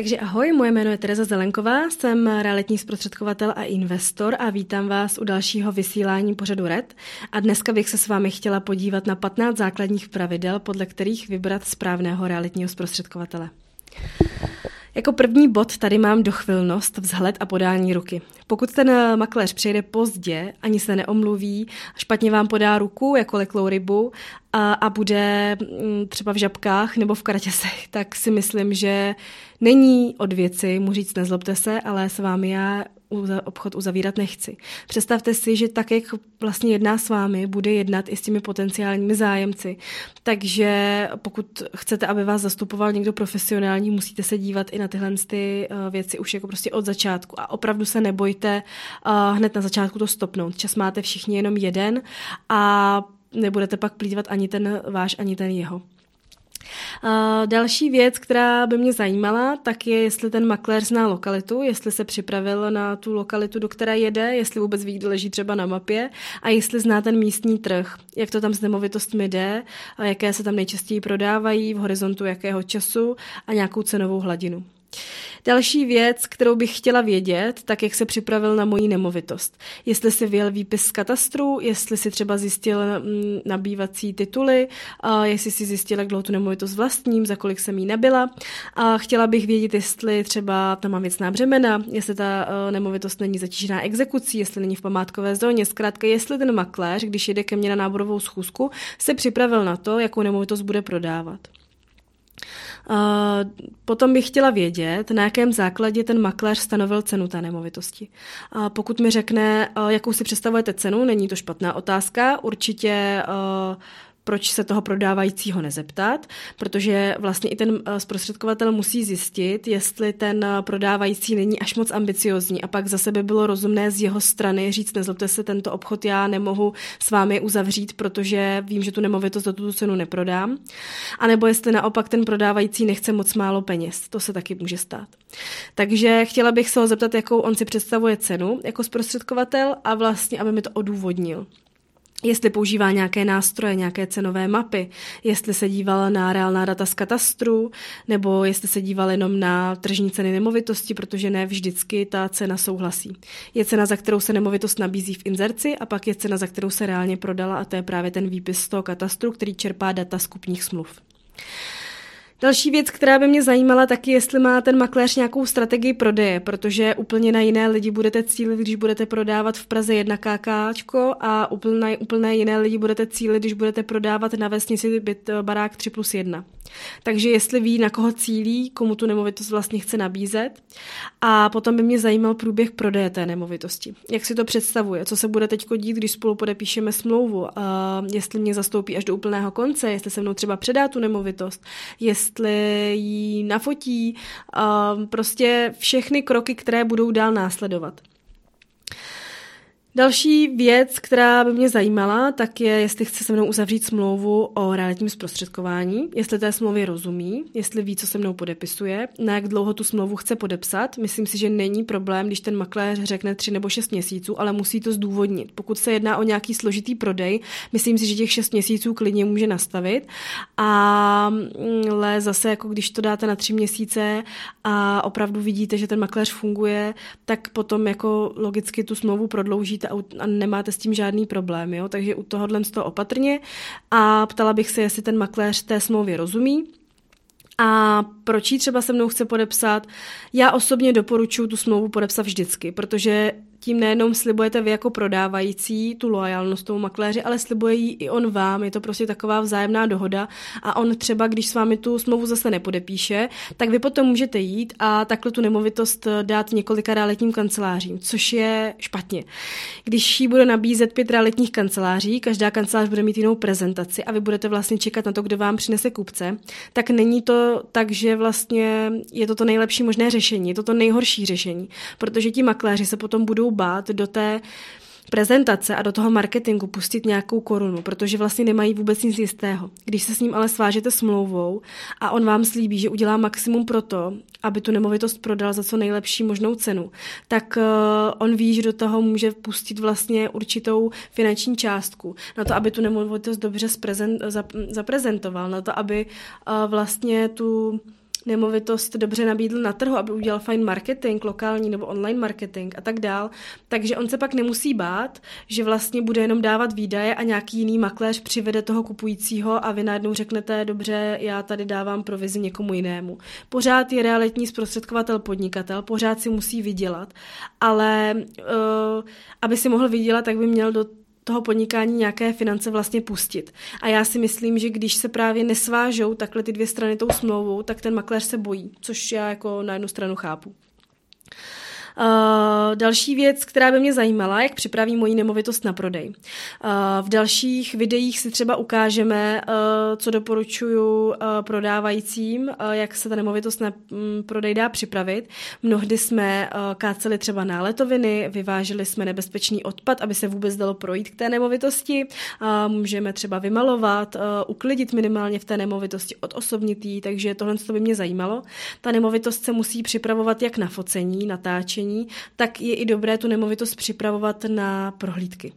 Takže ahoj, moje jméno je Tereza Zelenková, jsem realitní zprostředkovatel a investor a vítám vás u dalšího vysílání pořadu RED. A dneska bych se s vámi chtěla podívat na 15 základních pravidel, podle kterých vybrat správného realitního zprostředkovatele. Jako první bod tady mám dochvilnost, vzhled a podání ruky. Pokud ten makléř přijde pozdě, ani se neomluví, špatně vám podá ruku jako leklou rybu a bude třeba v žabkách nebo v karatěsech, tak si myslím, že není od věci mu říct nezlobte se, ale s vámi já obchod uzavírat nechci. Představte si, že tak, jak vlastně jedná s vámi, bude jednat i s těmi potenciálními zájemci. Takže pokud chcete, aby vás zastupoval někdo profesionální, musíte se dívat i na tyhle ty věci už jako prostě od začátku. A opravdu se nebojte hned na začátku to stopnout. Čas máte všichni jenom jeden a nebudete pak plýtvat ani ten váš, ani ten jeho. Další věc, která by mě zajímala, tak je, jestli ten makléř zná lokalitu, jestli se připravil na tu lokalitu, do které jede, jestli vůbec ví, kde leží třeba na mapě a jestli zná ten místní trh, jak to tam s nemovitostmi jde, jaké se tam nejčastěji prodávají, v horizontu jakého času a nějakou cenovou hladinu. Další věc, kterou bych chtěla vědět, tak jak se připravil na moji nemovitost. Jestli si vyjel výpis z katastru, jestli si třeba zjistil nabývací tituly, jestli si zjistil, jak dlouho tu nemovitost vlastním, za kolik jsem jí nabyla. A chtěla bych vědět, jestli třeba tam mám věcná břemena, jestli ta nemovitost není zatížená exekucí, jestli není v památkové zóně. Zkrátka, jestli ten makléř, když jede ke mně na náborovou schůzku, se připravil na to, jakou nemovitost bude prodávat. Potom bych chtěla vědět, na jakém základě ten makléř stanovil cenu té nemovitosti. Pokud mi řekne, jakou si představujete cenu, není to špatná otázka, určitě proč se toho prodávajícího nezeptat, protože vlastně i ten zprostředkovatel musí zjistit, jestli ten prodávající není až moc ambiciozní a pak zase by bylo rozumné z jeho strany říct, nezlobte se, tento obchod já nemohu s vámi uzavřít, protože vím, že tu nemovitost za tuto cenu neprodám, anebo jestli naopak ten prodávající nechce moc málo peněz, to se taky může stát. Takže chtěla bych se ho zeptat, jakou on si představuje cenu jako zprostředkovatel a vlastně, aby mi to odůvodnil. Jestli používá nějaké nástroje, nějaké cenové mapy, jestli se díval na reálná data z katastru, nebo jestli se díval jenom na tržní ceny nemovitosti, protože ne vždycky ta cena souhlasí. Je cena, za kterou se nemovitost nabízí v inzerci a pak je cena, za kterou se reálně prodala a to je právě ten výpis z toho katastru, který čerpá data z kupních smluv. Další věc, která by mě zajímala, taky jestli má ten makléř nějakou strategii prodeje, protože úplně na jiné lidi budete cílit, když budete prodávat v Praze 1 KKčko a úplně jiné lidi budete cílit, když budete prodávat na vesnici barák 3+1. Takže jestli ví, na koho cílí, komu tu nemovitost vlastně chce nabízet. A potom by mě zajímal průběh prodeje té nemovitosti. Jak si to představuje, co se bude teď dít, když spolu podepíšeme smlouvu, jestli mě zastoupí až do úplného konce, jestli se mnou třeba předá tu nemovitost, jestli ji nafotí, prostě všechny kroky, které budou dál následovat. Další věc, která by mě zajímala, tak je, jestli chce se mnou uzavřít smlouvu o realitním zprostředkování, jestli té smlouvě rozumí, jestli ví, co se mnou podepisuje, na jak dlouho tu smlouvu chce podepsat. Myslím si, že není problém, když ten makléř řekne 3 nebo 6 měsíců, ale musí to zdůvodnit. Pokud se jedná o nějaký složitý prodej, myslím si, že těch 6 měsíců klidně může nastavit, ale zase, jako když to dáte na 3 měsíce a opravdu vidíte, že ten makléř funguje, tak potom jako logicky tu smlouvu prodlouží a nemáte s tím žádný problém, jo? Takže u tohohle z toho opatrně a ptala bych se, jestli ten makléř té smlouvě rozumí a proč ji třeba se mnou chce podepsat. Já osobně doporučuji tu smlouvu podepsat vždycky, protože tím nejenom slibujete vy jako prodávající tu loajálnost tomu makléři, ale slibuje ji i on vám. Je to prostě taková vzájemná dohoda a on třeba, když s vámi tu smlouvu zase nepodepíše, tak vy potom můžete jít a takhle tu nemovitost dát několika realitním kancelářím, což je špatně. Když ji bude nabízet 5 realitních kanceláří, každá kancelář bude mít jinou prezentaci a vy budete vlastně čekat na to, kdo vám přinese kupce, tak není to tak, že vlastně je to nejlepší možné řešení, je to nejhorší řešení, protože ti makléři se potom budou bát do té prezentace a do toho marketingu pustit nějakou korunu, protože vlastně nemají vůbec nic jistého. Když se s ním ale svážete smlouvou a on vám slíbí, že udělá maximum pro to, aby tu nemovitost prodal za co nejlepší možnou cenu, tak on ví, že do toho může pustit vlastně určitou finanční částku na to, aby tu nemovitost dobře zaprezentoval, na to, aby vlastně tu nemovitost dobře nabídl na trhu, aby udělal fajn marketing, lokální nebo online marketing a tak dál. Takže on se pak nemusí bát, že vlastně bude jenom dávat výdaje a nějaký jiný makléř přivede toho kupujícího a vy najednou řeknete, dobře, já tady dávám provizi někomu jinému. Pořád je realitní zprostředkovatel podnikatel, pořád si musí vydělat, ale aby si mohl vydělat, tak by měl do toho podnikání nějaké finance vlastně pustit. A já si myslím, že když se právě nesvážou takhle ty dvě strany tou smlouvou, tak ten makléř se bojí, což já jako na jednu stranu chápu. Další věc, která by mě zajímala, jak připravím moji nemovitost na prodej. V dalších videích si třeba ukážeme, co doporučuju prodávajícím, jak se ta nemovitost na prodej dá připravit. Mnohdy jsme káceli třeba náletoviny, vyváželi jsme nebezpečný odpad, aby se vůbec dalo projít k té nemovitosti. Můžeme třeba vymalovat, uklidit minimálně v té nemovitosti, odosobnit ji, takže tohle by mě zajímalo. Ta nemovitost se musí připravovat jak na focení, natáčení, tak je i dobré tu nemovitost připravovat na prohlídky.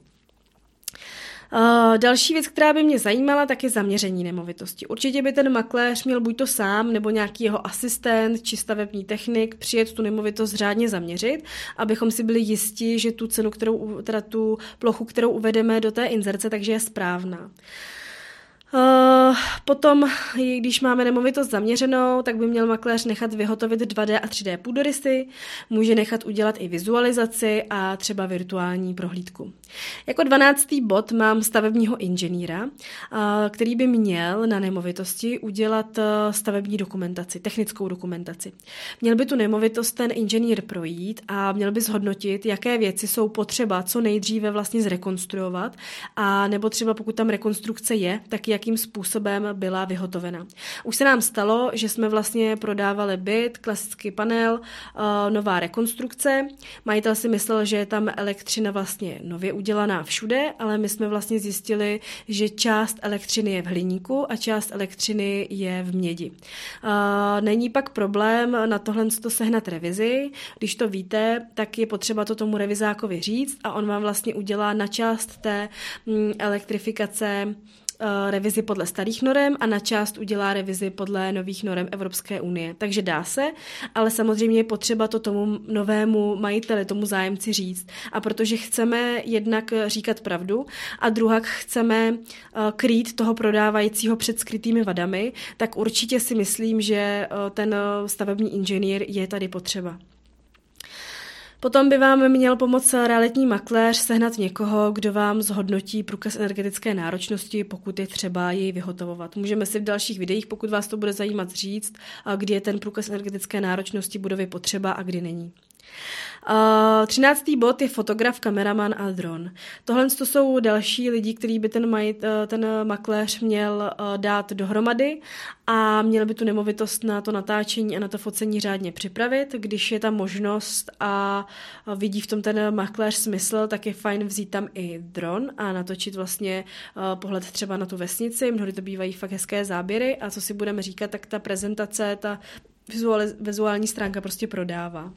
Další věc, která by mě zajímala, tak je zaměření nemovitosti. Určitě by ten makléř měl buď to sám, nebo nějaký jeho asistent, či stavební technik přijet tu nemovitost řádně zaměřit, abychom si byli jisti, že tu cenu, teda tu plochu, kterou uvedeme do té inzerce, takže je správná. Potom, když máme nemovitost zaměřenou, tak by měl makléř nechat vyhotovit 2D a 3D půdorysy, může nechat udělat i vizualizaci a třeba virtuální prohlídku. Jako 12. bod mám stavebního inženýra, který by měl na nemovitosti udělat stavební dokumentaci, technickou dokumentaci. Měl by tu nemovitost ten inženýr projít a měl by zhodnotit, jaké věci jsou potřeba co nejdříve vlastně zrekonstruovat, a nebo třeba pokud tam rekonstrukce je, tak jakým způsobem byla vyhotovena. Už se nám stalo, že jsme vlastně prodávali byt, klasický panel, nová rekonstrukce. Majitel si myslel, že je tam elektřina vlastně nově udělaná všude, ale my jsme vlastně zjistili, že část elektřiny je v hliníku a část elektřiny je v mědi. Není pak problém na tohle sehnat revizi. Když to víte, tak je potřeba to tomu revizákovi říct a on vám vlastně udělá na část té elektrifikace revizi podle starých norem a na část udělá revizi podle nových norem Evropské unie. Takže dá se, ale samozřejmě je potřeba to tomu novému majiteli, tomu zájemci říct. A protože chceme jednak říkat pravdu a druhak chceme krýt toho prodávajícího před skrytými vadami, tak určitě si myslím, že ten stavební inženýr je tady potřeba. Potom by vám měl pomoct realitní makléř sehnat někoho, kdo vám zhodnotí průkaz energetické náročnosti, pokud je třeba jej vyhotovovat. Můžeme si v dalších videích, pokud vás to bude zajímat, říct, kdy je ten průkaz energetické náročnosti budovy potřeba a kdy není. 13. bod je fotograf, kameraman a dron. Tohle to jsou další lidi, který by ten makléř měl dát dohromady a měl by tu nemovitost na to natáčení a na to focení řádně připravit. Když je tam možnost a vidí v tom ten makléř smysl, tak je fajn vzít tam i dron a natočit vlastně pohled třeba na tu vesnici. Mnohdy to bývají fakt hezké záběry a co si budeme říkat, tak ta prezentace, ta vizuální stránka prostě prodává.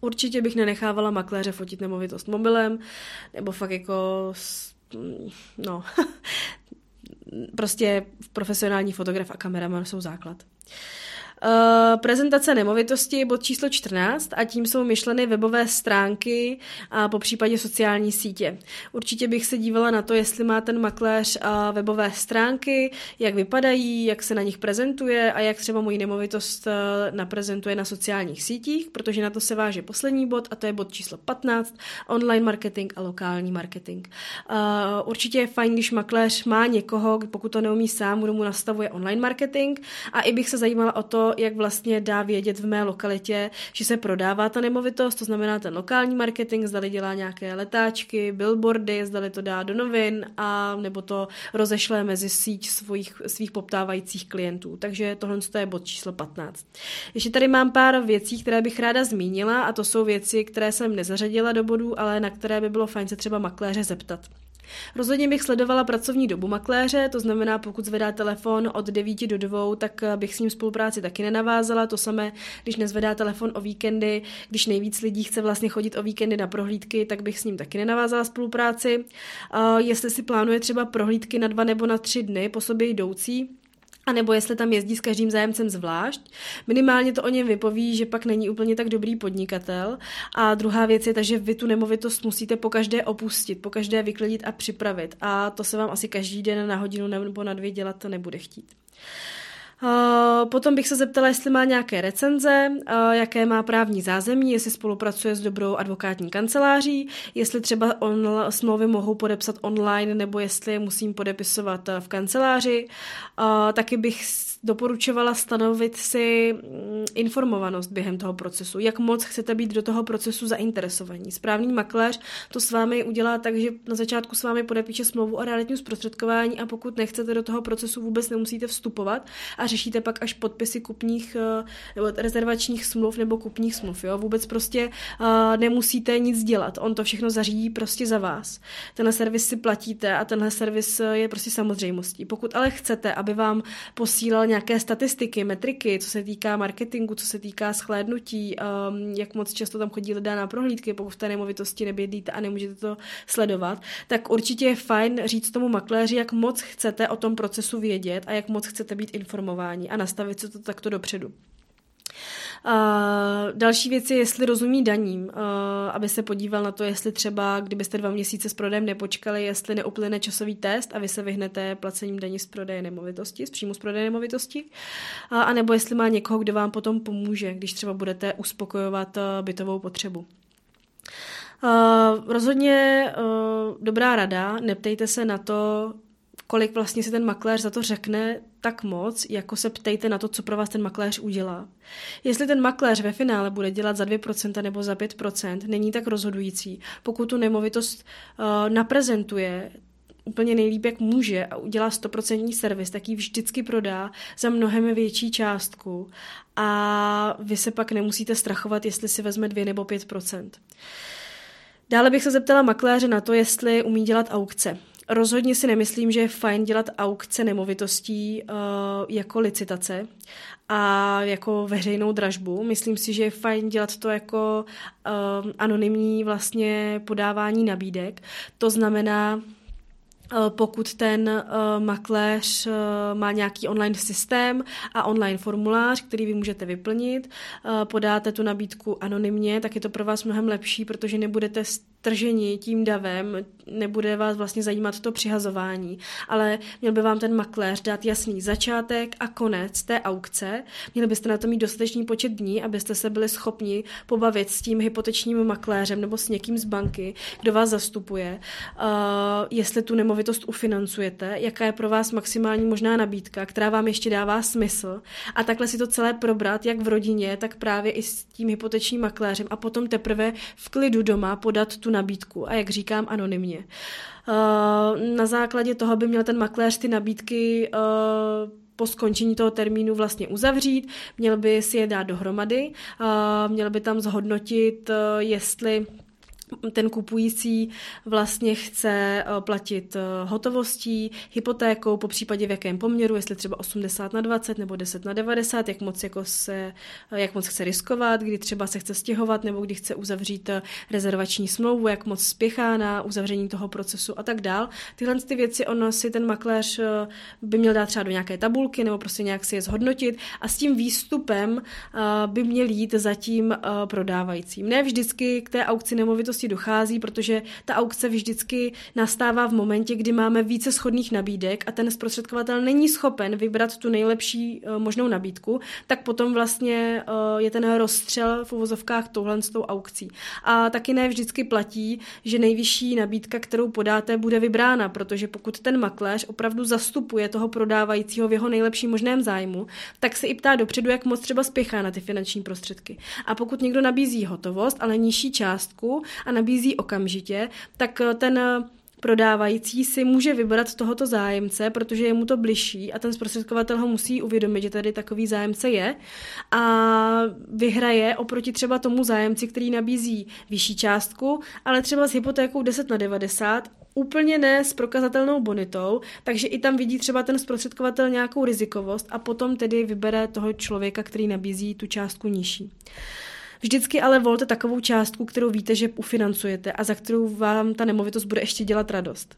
Určitě bych nenechávala makléře fotit nemovitost mobilem, nebo fakt jako, no, prostě profesionální fotograf a kameraman jsou základ. Prezentace nemovitosti, bod číslo 14, a tím jsou myšleny webové stránky a popřípadě sociální sítě. Určitě bych se dívala na to, jestli má ten makléř webové stránky, jak vypadají, jak se na nich prezentuje a jak třeba moji nemovitost naprezentuje na sociálních sítích, protože na to se váže poslední bod, a to je bod číslo 15, online marketing a lokální marketing. Určitě je fajn, když makléř má někoho, pokud to neumí sám, kdo mu nastavuje online marketing, a i bych se zajímala o to, jak vlastně dá vědět v mé lokalitě, že se prodává ta nemovitost, to znamená ten lokální marketing, zdali dělá nějaké letáčky, billboardy, zdali to dá do novin, a nebo to rozešle mezi síť svých poptávajících klientů. Takže tohle je bod číslo 15. Ještě tady mám pár věcí, které bych ráda zmínila, a to jsou věci, které jsem nezařadila do bodů, ale na které by bylo fajn se třeba makléře zeptat. Rozhodně bych sledovala pracovní dobu makléře, to znamená, pokud zvedá telefon od 9 do 2, tak bych s ním spolupráci taky nenavázala. To samé, když nezvedá telefon o víkendy, když nejvíc lidí chce vlastně chodit o víkendy na prohlídky, tak bych s ním taky nenavázala spolupráci. Jestli si plánuje třeba prohlídky na 2 nebo na 3 dny po sobě jdoucí, A nebo jestli tam jezdí s každým zájemcem zvlášť. Minimálně to o něm vypoví, že pak není úplně tak dobrý podnikatel. A druhá věc je ta, že vy tu nemovitost musíte pokaždé opustit, pokaždé vyklidit a připravit. A to se vám asi každý den na hodinu nebo na 2 dělat to nebude chtít. Potom bych se zeptala, jestli má nějaké recenze, jaké má právní zázemí, jestli spolupracuje s dobrou advokátní kanceláří, jestli třeba smlouvy mohou podepsat online, nebo jestli je musím podepisovat v kanceláři. Taky bych doporučovala stanovit si informovanost během toho procesu. Jak moc chcete být do toho procesu zainteresovaní. Správný makléř to s vámi udělá tak, že na začátku s vámi podepíše smlouvu o realitním zprostředkování a pokud nechcete do toho procesu, vůbec nemusíte vstupovat a řešíte pak až podpisy kupních nebo rezervačních smluv nebo kupních smluv. Jo? Vůbec prostě nemusíte nic dělat. On to všechno zařídí prostě za vás. Tenhle servis si platíte a tenhle servis je prostě samozřejmostí. Pokud ale chcete, aby vám posílal nějaké statistiky, metriky, co se týká marketingu, co se týká shlédnutí, jak moc často tam chodí lidé na prohlídky, pokud v té nemovitosti nebydlíte a nemůžete to sledovat, tak určitě je fajn říct tomu makléři, jak moc chcete o tom procesu vědět a jak moc chcete být informováni a nastavit si to takto dopředu. Další věc je, jestli rozumí daním, aby se podíval na to, jestli třeba, kdybyste 2 měsíce s prodejem nepočkali, jestli neuplyne časový test a vy se vyhnete placením daní z prodeje nemovitosti, z příjmu z prodeje nemovitosti, anebo jestli má někoho, kdo vám potom pomůže, když třeba budete uspokojovat bytovou potřebu. Rozhodně dobrá rada, neptejte se na to, kolik vlastně si ten makléř za to řekne, tak moc, jako se ptejte na to, co pro vás ten makléř udělá. Jestli ten makléř ve finále bude dělat za 2% nebo za 5%, není tak rozhodující. Pokud tu nemovitost naprezentuje úplně nejlíp, jak může a udělá 100% servis, tak ji vždycky prodá za mnohem větší částku a vy se pak nemusíte strachovat, jestli si vezme 2 nebo 5%. Dále bych se zeptala makléře na to, jestli umí dělat aukce. Rozhodně si nemyslím, že je fajn dělat aukce nemovitostí jako licitace a jako veřejnou dražbu. Myslím si, že je fajn dělat to jako anonymní vlastně podávání nabídek. To znamená, pokud ten makléř má nějaký online systém a online formulář, který vy můžete vyplnit, podáte tu nabídku anonymně, tak je to pro vás mnohem lepší, protože nebudete strženi tím davem, nebude vás vlastně zajímat to přihazování, ale měl by vám ten makléř dát jasný začátek a konec té aukce. Měli byste na to mít dostatečný počet dní, abyste se byli schopni pobavit s tím hypotečním makléřem nebo s někým z banky, kdo vás zastupuje, jestli tu nemovitost ufinancujete, jaká je pro vás maximální možná nabídka, která vám ještě dává smysl a takhle si to celé probrat jak v rodině, tak právě i s tím hypotečním makléřem a potom teprve v klidu doma podat tu nabídku a jak říkám anonymně. Na základě toho by měl ten makléř ty nabídky po skončení toho termínu vlastně uzavřít, měl by si je dát dohromady, měl by tam zhodnotit, jestli ten kupující vlastně chce platit hotovostí, hypotékou, popřípadě v jakém poměru, jestli třeba 80/20 nebo 10/90, jak moc chce riskovat, kdy třeba se chce stěhovat nebo kdy chce uzavřít rezervační smlouvu, jak moc spěchá na uzavření toho procesu a tak dál. Tyhle ty věci ono si ten makléř by měl dát třeba do nějaké tabulky nebo prostě nějak si je zhodnotit a s tím výstupem by měl jít za tím prodávajícím. Ne vždycky k té aukci nemovitosti dochází, protože ta aukce vždycky nastává v momentě, kdy máme více shodných nabídek a ten zprostředkovatel není schopen vybrat tu nejlepší možnou nabídku, tak potom vlastně je ten rozstřel v uvozovkách touhle s tou aukcí. A taky ne vždycky platí, že nejvyšší nabídka, kterou podáte, bude vybrána, protože pokud ten makléř opravdu zastupuje toho prodávajícího v jeho nejlepším možném zájmu, tak se i ptá dopředu, jak moc třeba spěchá na ty finanční prostředky. A pokud někdo nabízí hotovost, ale nižší částku, a nabízí okamžitě, tak ten prodávající si může vybrat tohoto zájemce, protože je mu to bližší a ten zprostředkovatel ho musí uvědomit, že tady takový zájemce je a vyhraje oproti třeba tomu zájemci, který nabízí vyšší částku, ale třeba s hypotékou 10/90, úplně ne s prokazatelnou bonitou, takže i tam vidí třeba ten zprostředkovatel nějakou rizikovost a potom tedy vybere toho člověka, který nabízí tu částku nižší. Vždycky ale volte takovou částku, kterou víte, že ufinancujete a za kterou vám ta nemovitost bude ještě dělat radost.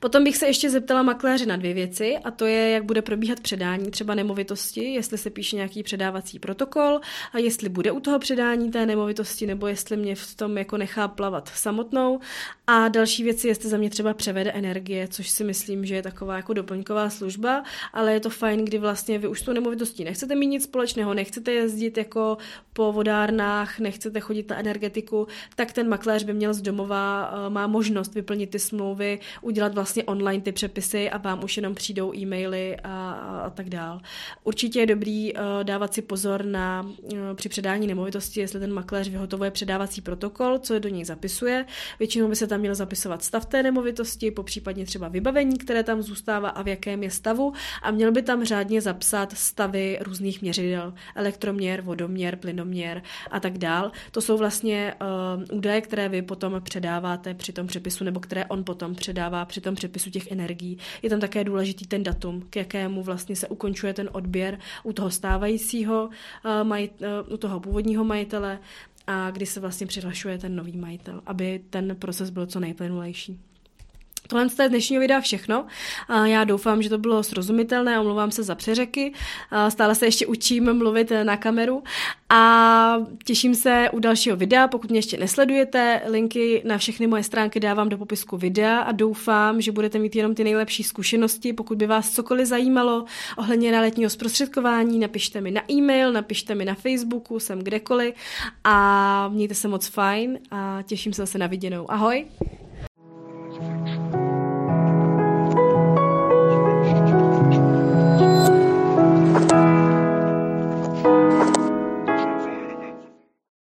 Potom bych se ještě zeptala makléře na dvě věci, a to je, jak bude probíhat předání třeba nemovitosti, jestli se píše nějaký předávací protokol a jestli bude u toho předání té nemovitosti, nebo jestli mě v tom jako nechá plavat samotnou. A další věci, jestli za mě třeba převede energie, což si myslím, že je taková jako doplňková služba, ale je to fajn, kdy vlastně vy už s tou nemovitostí nechcete mít nic společného, nechcete jezdit jako po vodárnách, nechcete chodit na energetiku, tak ten makléř by měl z domova, má možnost vyplnit ty smlouvy, udělat vlastně online ty přepisy a vám už jenom přijdou e-maily a tak dál. Určitě je dobrý dávat si pozor na při předání nemovitosti, jestli ten makléř vyhotovuje předávací protokol, co do něj zapisuje. Většinou by se tam měl zapisovat stav té nemovitosti, popřípadně třeba vybavení, které tam zůstává a v jakém je stavu, a měl by tam řádně zapsat stavy různých měřidel, elektroměr, vodoměr, plynoměr a tak dál. To jsou vlastně údaje, které vy potom předáváte při tom přepisu, nebo které on potom předává při tom přepisu těch energií. Je tam také důležitý ten datum, k jakému vlastně se ukončuje ten odběr u toho stávajícího, u toho původního majitele, a kdy se vlastně přihlašuje ten nový majitel, aby ten proces byl co nejplynulejší. Tohle z té dnešního videa všechno. Já doufám, že to bylo srozumitelné, omlouvám se za přeřeky, stále se ještě učím mluvit na kameru a těším se u dalšího videa. Pokud mě ještě nesledujete, linky na všechny moje stránky dávám do popisku videa a doufám, že budete mít jenom ty nejlepší zkušenosti. Pokud by vás cokoliv zajímalo ohledně realitního zprostředkování, napište mi na e-mail, napište mi na Facebooku, jsem kdekoliv a mějte se moc fajn a těším se zase na viděnou. Ahoj!